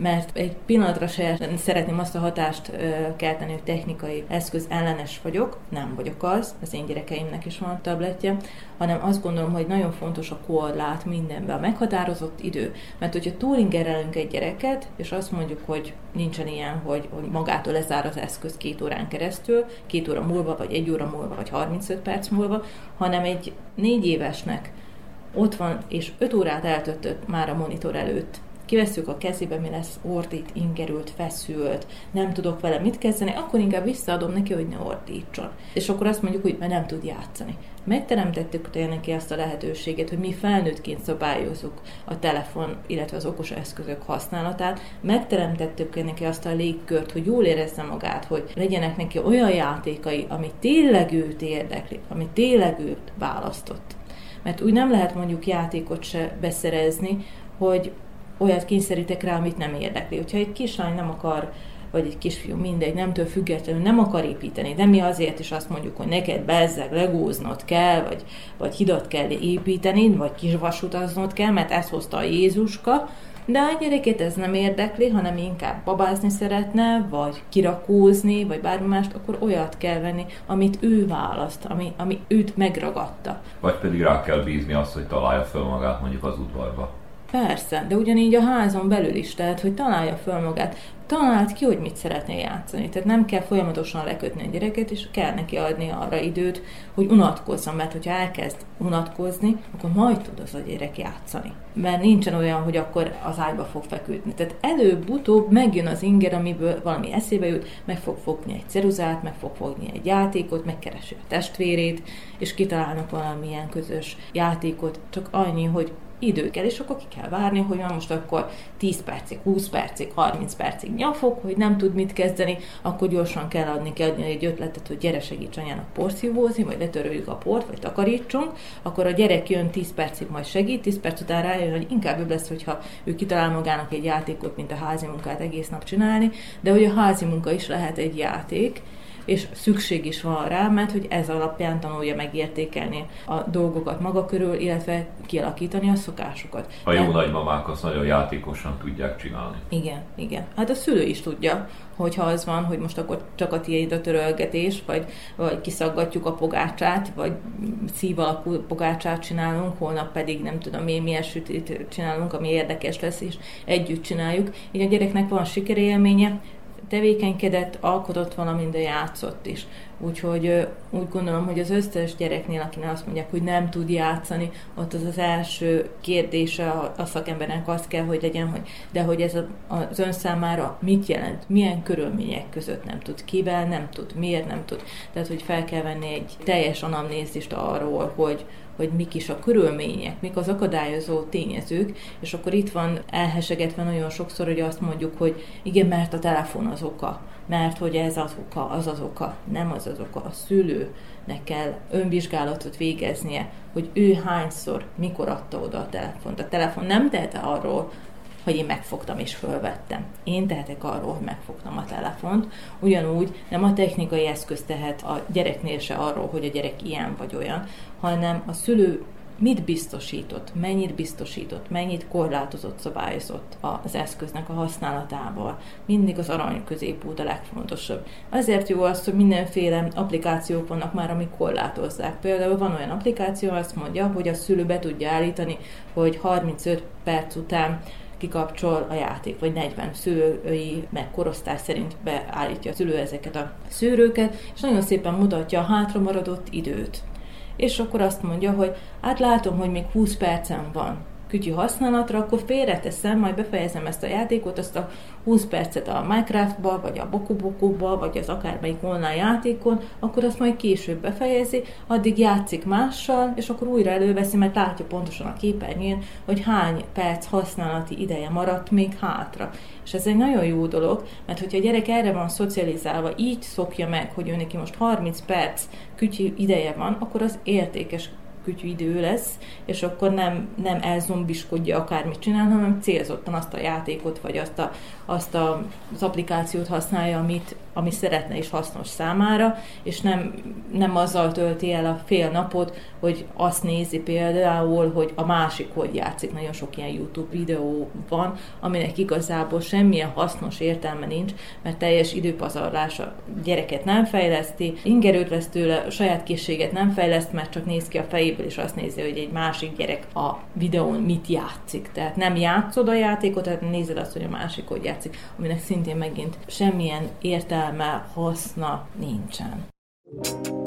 Mert egy pillanatra se szeretném azt a hatást kelteni, hogy technikai eszköz ellenes vagyok, nem vagyok az, az én gyerekeimnek is van tabletje, hanem azt gondolom, hogy nagyon fontos a korlát mindenben, a meghatározott idő. Mert hogyha túlingerelünk egy gyereket, és azt mondjuk, hogy nincsen ilyen, hogy, hogy magától lezár az eszköz két órán keresztül, két óra múlva, vagy egy óra múlva, vagy harmincöt perc múlva, hanem egy négy évesnek ott van, és öt órát eltöltött már a monitor előtt, kivesszük a kezébe, mi lesz, ordít, ingerült, feszült, nem tudok vele mit kezdeni, akkor inkább visszaadom neki, hogy ne ordítson. És akkor azt mondjuk, hogy már nem tud játszani. Megteremtettük neki azt a lehetőséget, hogy mi felnőttként szabályozzuk a telefon, illetve az okos eszközök használatát, megteremtettük neki azt a légkört, hogy jól érezze magát, hogy legyenek neki olyan játékai, ami tényleg őt érdekli, ami tényleg őt választott. Mert úgy nem lehet mondjuk játékot se beszerezni, hogy olyat kényszerítek rá, amit nem érdekli. Hogyha egy kislány nem akar, vagy egy kisfiú, mindegy, nemtől függetlenül nem akar építeni, de mi azért is azt mondjuk, hogy neked bezzeg, legóznod kell, vagy, vagy hidat kell építeni, vagy kisvasutaznod kell, mert ezt hozta a Jézuska, de a gyerekét ez nem érdekli, hanem inkább babázni szeretne, vagy kirakózni, vagy bármi mást, akkor olyat kell venni, amit ő választ, ami, ami őt megragadta. Vagy pedig rá kell bízni azt, hogy találja föl magát mondjuk az udvarba. Persze, de ugyanígy a házon belül is, tehát, hogy találja föl magát, találd ki, hogy mit szeretnél játszani. Tehát nem kell folyamatosan lekötni a gyereket, és kell neki adni arra időt, hogy unatkozzon, mert hogyha elkezd unatkozni, akkor majd tud az a gyerek játszani. Mert nincsen olyan, hogy akkor az ágyba fog feküdni. Tehát előbb-utóbb megjön az inger, amiből valami eszébe jut, meg fog fogni egy ceruzát, meg fog fogni egy játékot, megkeresi a testvérét, és kitalálnak valamilyen közös játékot, csak annyi, hogy idő kell, és akkor ki kell várni, hogy már most akkor tíz percig, húsz percig, harminc percig nyafog, hogy nem tud mit kezdeni, akkor gyorsan kell adni, kell adni egy ötletet, hogy gyere, segíts anyának porszívózni, vagy letöröljük a port, vagy takarítsunk, akkor a gyerek jön tíz percig, majd segít, tíz perc után rájön, hogy inkább jobb lesz, hogyha ő kitalál magának egy játékot, mint a házi munkát egész nap csinálni, de hogy a házi munka is lehet egy játék, és szükség is van rá, mert hogy ez alapján tanulja megértékelni a dolgokat maga körül, illetve kialakítani a szokásokat. A jó nagymamák azt nagyon játékosan tudják csinálni. Igen, igen. Hát a szülő is tudja, hogyha az van, hogy most akkor csak a tiédre törölgetés, vagy, vagy kiszaggatjuk a pogácsát, vagy szív alakú pogácsát csinálunk, holnap pedig nem tudom én milyen sütét csinálunk, ami érdekes lesz, és együtt csináljuk. Így a gyereknek van sikerélménye, tevékenykedett, alkotott valamint, de játszott is. Úgyhogy úgy gondolom, hogy az összes gyereknél, akinek azt mondják, hogy nem tud játszani, ott az az első kérdése a szakembernek az kell, hogy legyen, hogy de hogy ez az ön számára mit jelent, milyen körülmények között nem tud, kivel nem tud, miért nem tud. Tehát, hogy fel kell venni egy teljes anamnézist arról, hogy hogy mik is a körülmények, mik az akadályozó tényezők, és akkor itt van elhesegetve nagyon sokszor, hogy azt mondjuk, hogy igen, mert a telefon az oka, mert hogy ez az oka, az az oka, nem az az oka, a szülőnek kell önvizsgálatot végeznie, hogy ő hányszor, mikor adta oda a telefont. A telefon nem tehet arról, hogy én megfogtam és fölvettem. Én tehetek arról, hogy megfogtam a telefont. Ugyanúgy nem a technikai eszköz tehet a gyereknél se arról, hogy a gyerek ilyen vagy olyan, hanem a szülő mit biztosított, mennyit biztosított, mennyit korlátozott, szabályozott az eszköznek a használatával. Mindig az arany középút a legfontosabb. Azért jó az, hogy mindenféle applikációk vannak már, amik korlátozzák. Például van olyan applikáció, azt mondja, hogy a szülő be tudja állítani, hogy harmincöt perc után kikapcsol a játék, vagy negyven szülői, meg korosztály szerint beállítja a szülő ezeket a szűrőket, és nagyon szépen mutatja a hátra maradott időt. És akkor azt mondja, hogy hát látom, hogy még húsz percem van kütyű használatra, akkor félreteszem, majd befejezem ezt a játékot, azt a húsz percet a Minecraftba, vagy a Boku-Bokuba, vagy az akármelyik online játékon, akkor azt majd később befejezi, addig játszik mással, és akkor újra előveszi, mert látja pontosan a képernyőn, hogy hány perc használati ideje maradt még hátra. És ez egy nagyon jó dolog, mert hogyha a gyerek erre van szocializálva, így szokja meg, hogy ő neki most harminc perc kütyű ideje van, akkor az értékes kütyűidő lesz, és akkor nem, nem elzombiskodja akármit csinál, hanem célzottan azt a játékot, vagy azt, a, azt a, az applikációt használja, amit, ami szeretne és hasznos számára, és nem, nem azzal tölti el a fél napot, hogy azt nézi például, hogy a másik hogy játszik. Nagyon sok ilyen YouTube videó van, aminek igazából semmilyen hasznos értelme nincs, mert teljes időpazarlás, a gyereket nem fejleszti, ingerőt vesz tőle, a saját készséget nem fejleszt, mert csak néz ki a fejéből, és azt nézi, hogy egy másik gyerek a videón mit játszik. Tehát nem játszod a játékot, tehát nézed azt, hogy a másik hogy játszik, aminek szintén megint semmilyen értelme, haszna nincsen. Me on.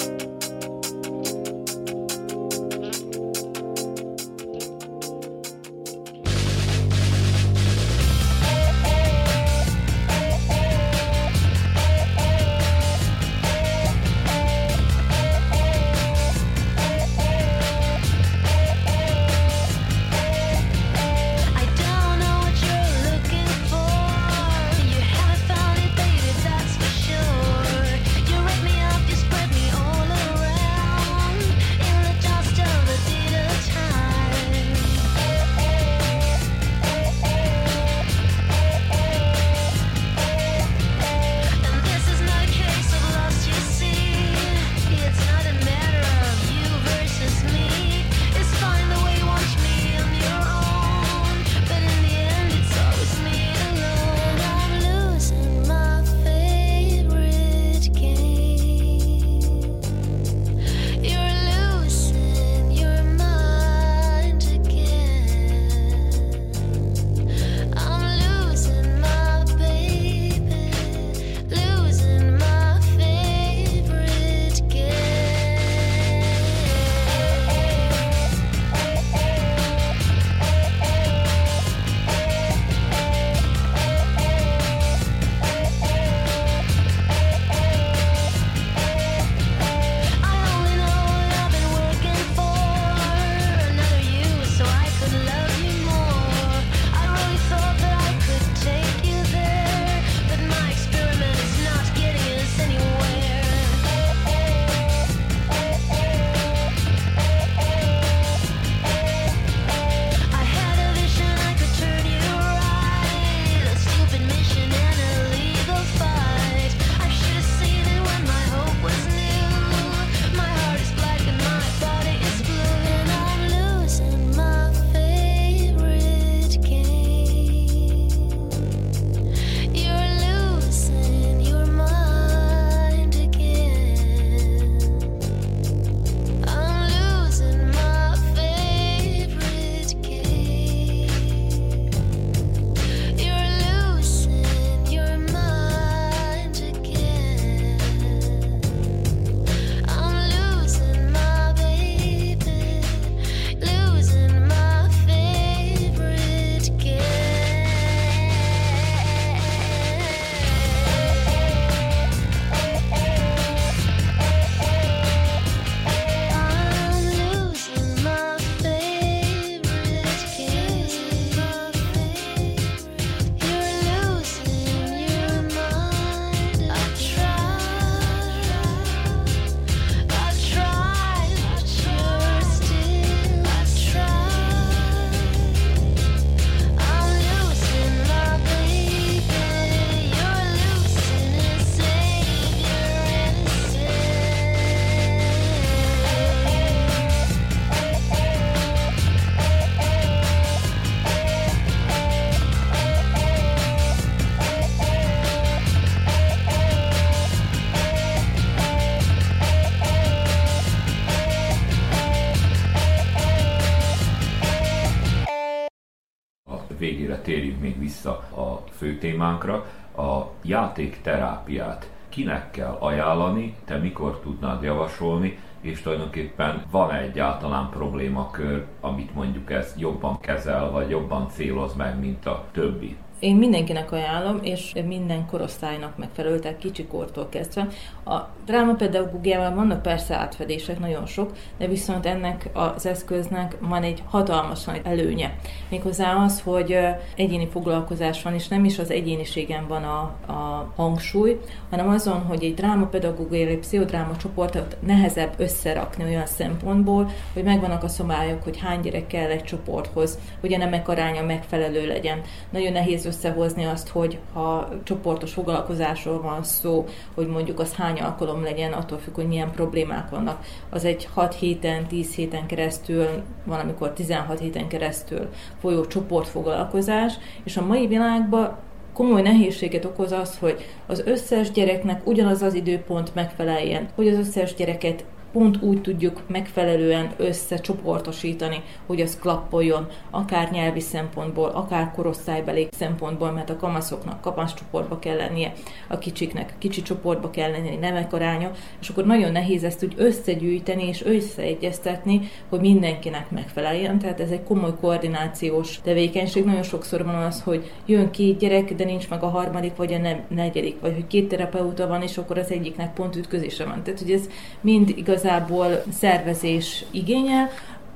végére térjük még vissza a fő témánkra, a játékterápiát. Kinek kell ajánlani, te mikor tudnád javasolni, és tulajdonképpen van-e egyáltalán problémakör, amit mondjuk ez jobban kezel, vagy jobban céloz meg, mint a többi? Én mindenkinek ajánlom, és minden korosztálynak megfelelő, tehát kicsikortól kezdve. A drámapedagógiával vannak persze átfedések, nagyon sok, de viszont ennek az eszköznek van egy hatalmas nagy előnye. Méghozzá az, hogy egyéni foglalkozás van, és nem is az egyéniségen van a, a hangsúly, hanem azon, hogy egy drámapedagógiai, egy pszichodráma csoportot nehezebb összerakni olyan szempontból, hogy megvannak a szabályok, hogy hány gyerek kell egy csoporthoz, hogy a nemek aránya megfelelő legyen. Nagyon nehéz összehozni azt, hogy ha csoportos foglalkozásról van szó, hogy mondjuk az hány alkalom legyen, attól függ, hogy milyen problémák vannak. Az egy hat héten, tíz héten keresztül, valamikor tizenhat héten keresztül folyó csoportfoglalkozás, és a mai világban komoly nehézséget okoz az, hogy az összes gyereknek ugyanaz az időpont megfeleljen, hogy az összes gyereket pont úgy tudjuk megfelelően összecsoportosítani, hogy az klappoljon, akár nyelvi szempontból, akár korosztálybeli szempontból, mert a kamaszoknak kapasz csoportba kell lennie, a kicsiknek kicsi csoportba kell lennie, nemek aránya, és akkor nagyon nehéz ezt úgy összegyűjteni és összeegyeztetni, hogy mindenkinek megfeleljen. Tehát ez egy komoly koordinációs tevékenység. Nagyon sokszor van az, hogy jön két gyerek, de nincs meg a harmadik vagy a negyedik, vagy hogy két terapeuta van, és akkor az egyiknek pont ütközése van. Tehát, hogy ez mind igaz igazából szervezés igényel.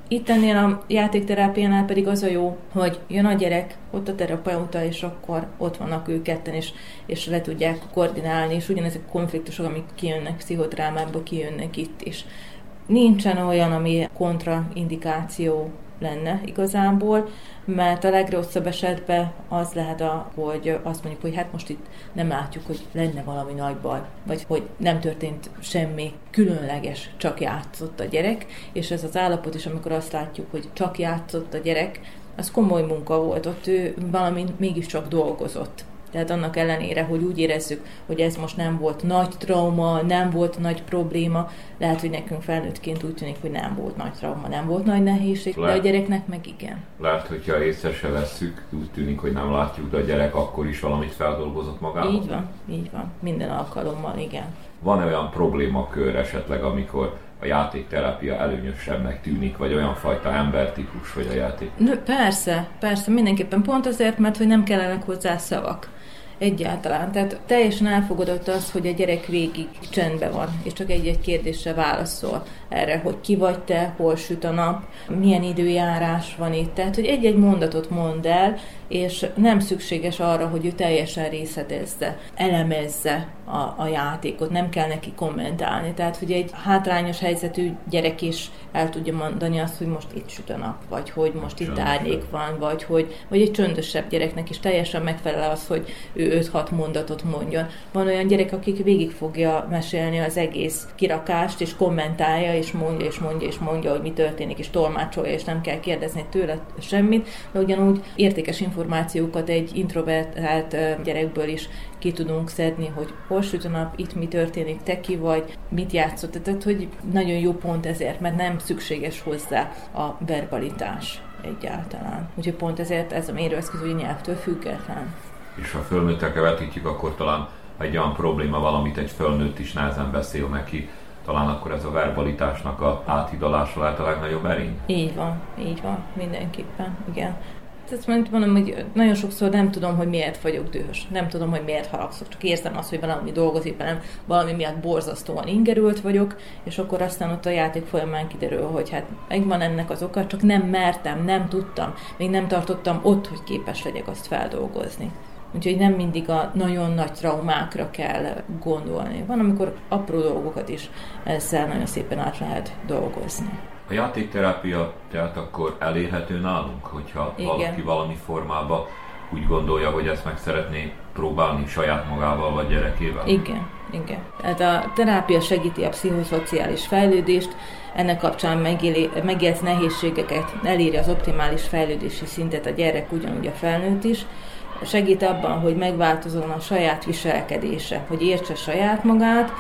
Itt ennél a játékterápiánál pedig az a jó, hogy jön a gyerek, ott a terapeuta, és akkor ott vannak ők ketten, és, és le tudják koordinálni, és ugyanezek a konfliktusok, amik kijönnek pszichodrámába, kijönnek itt is. Nincsen olyan, ami kontraindikáció lenne igazából, mert a legrosszabb esetben az lehet, a, hogy azt mondjuk, hogy hát most itt nem látjuk, hogy lenne valami nagy baj, vagy hogy nem történt semmi különleges, csak játszott a gyerek, és ez az állapot is, amikor azt látjuk, hogy csak játszott a gyerek, az komoly munka volt, ott ő valamint mégiscsak dolgozott. Tehát annak ellenére, hogy úgy érezzük, hogy ez most nem volt nagy trauma, nem volt nagy probléma, lehet, hogy nekünk felnőttként úgy tűnik, hogy nem volt nagy trauma, nem volt nagy nehézség, lehet, de a gyereknek meg igen. Lehet, hogyha észre se vesszük, úgy tűnik, hogy nem látjuk, de a gyerek akkor is valamit feldolgozott magában. Így van, így van. Minden alkalommal, igen. Van olyan problémakör esetleg, amikor a játékterápia előnyösebbnek tűnik, vagy olyan fajta embertípus, hogy a játék? Na, persze, persze, mindenképpen pont azért, mert hogy nem kellenek hozzá szavak. Egyáltalán. Tehát teljesen elfogadott az, hogy a gyerek végig csendben van, és csak egy-egy kérdésre válaszol erre, hogy ki vagy te, hol süt a nap, milyen időjárás van itt. Tehát, hogy egy-egy mondatot mond el, és nem szükséges arra, hogy ő teljesen részletezze, elemezze a, a játékot, nem kell neki kommentálni. Tehát, hogy egy hátrányos helyzetű gyerek is el tudja mondani azt, hogy most itt süt a nap, vagy hogy most itt árnyék van, vagy hogy vagy egy csöndösebb gyereknek is teljesen megfelel az, hogy ő öt-hat mondatot mondjon. Van olyan gyerek, akik végig fogja mesélni az egész kirakást, és kommentálja, és mondja, és mondja, és mondja, hogy mi történik, és tolmácsolja, és nem kell kérdezni tőle semmit, de ugyanúgy értékes információkat egy introvertált gyerekből is ki tudunk szedni, hogy hol süt a nap, itt mi történik, te ki vagy, mit játszott. Tehát, hogy nagyon jó pont ezért, mert nem szükséges hozzá a verbalitás egyáltalán. Úgyhogy pont ezért ez a mérőeszköz, hogy a nyelvtől független. És ha felnőttekre vetítjük, akkor talán egy olyan probléma, valamit egy felnőtt is nehezen beszél neki, talán akkor ez a verbalitásnak a áthidalása lehet a legnagyobb erény. Így van, így van, mindenképpen, igen. Ezt mondom, hogy nagyon sokszor nem tudom, hogy miért vagyok dühös, nem tudom, hogy miért haragszok, csak érzem azt, hogy valami dolgozik, velem, valami miatt borzasztóan ingerült vagyok, és akkor aztán ott a játék folyamán kiderül, hogy hát megvan ennek az oka, csak nem mertem, nem tudtam, még nem tartottam ott, hogy képes legyek azt feldolgozni. Úgyhogy nem mindig a nagyon nagy traumákra kell gondolni. Van, amikor apró dolgokat is ezzel nagyon szépen át lehet dolgozni. A játékterápia tehát akkor elérhető nálunk, hogyha igen, valaki valami formában úgy gondolja, hogy ezt meg szeretné próbálni saját magával vagy gyerekével? Igen, igen. Tehát a terápia segíti a pszichoszociális fejlődést, ennek kapcsán megéli, megélsz nehézségeket, eléri az optimális fejlődési szintet a gyerek, ugyanúgy a felnőtt is. Segít abban, hogy megváltozzon a saját viselkedése, hogy értse saját magát,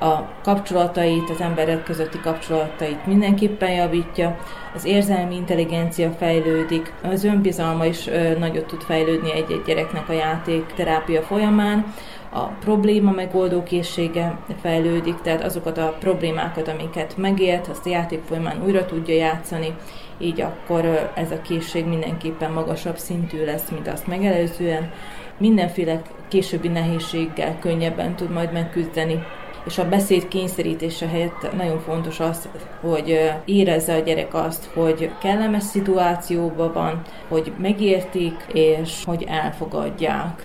a kapcsolatait, az emberek közötti kapcsolatait mindenképpen javítja, az érzelmi intelligencia fejlődik, az önbizalma is nagyot tud fejlődni egy-egy gyereknek a játékterápia folyamán, a probléma megoldó készsége fejlődik, tehát azokat a problémákat, amiket megélt, azt a játék folyamán újra tudja játszani, így akkor ez a készség mindenképpen magasabb szintű lesz, mint azt megelőzően. Mindenféle későbbi nehézséggel könnyebben tud majd megküzdeni, és a beszéd kényszerítése helyett nagyon fontos az, hogy érezze a gyerek azt, hogy kellemes szituációban van, hogy megértik, és hogy elfogadják.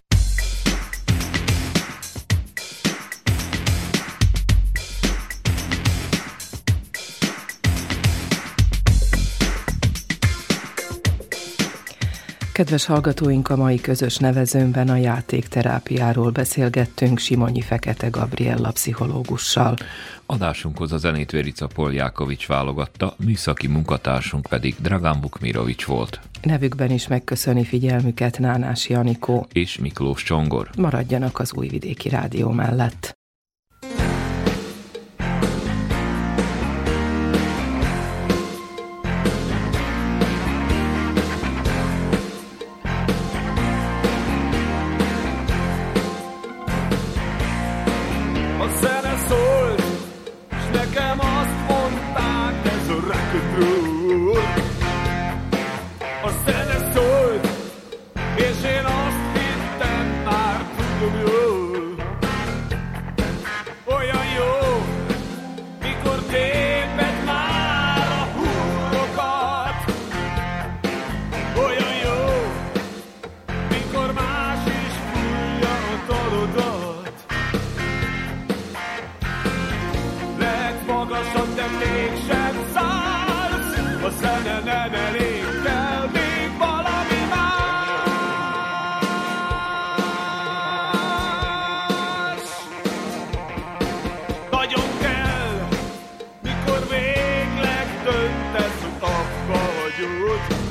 Kedves hallgatóink, a mai közös nevezőnben a játékterápiáról beszélgettünk Simonyi Fekete Gabriella pszichológussal. Adásunkhoz a zenét Verica Poljakovics válogatta, műszaki munkatársunk pedig Dragan Vukmiravics volt. Nevükben is megköszöni figyelmüket Nánási Janiko és Miklós Csongor. Maradjanak az Újvidéki Rádió mellett. Nagyon kell, mikor végleg döntesz, hogy abba hagyod.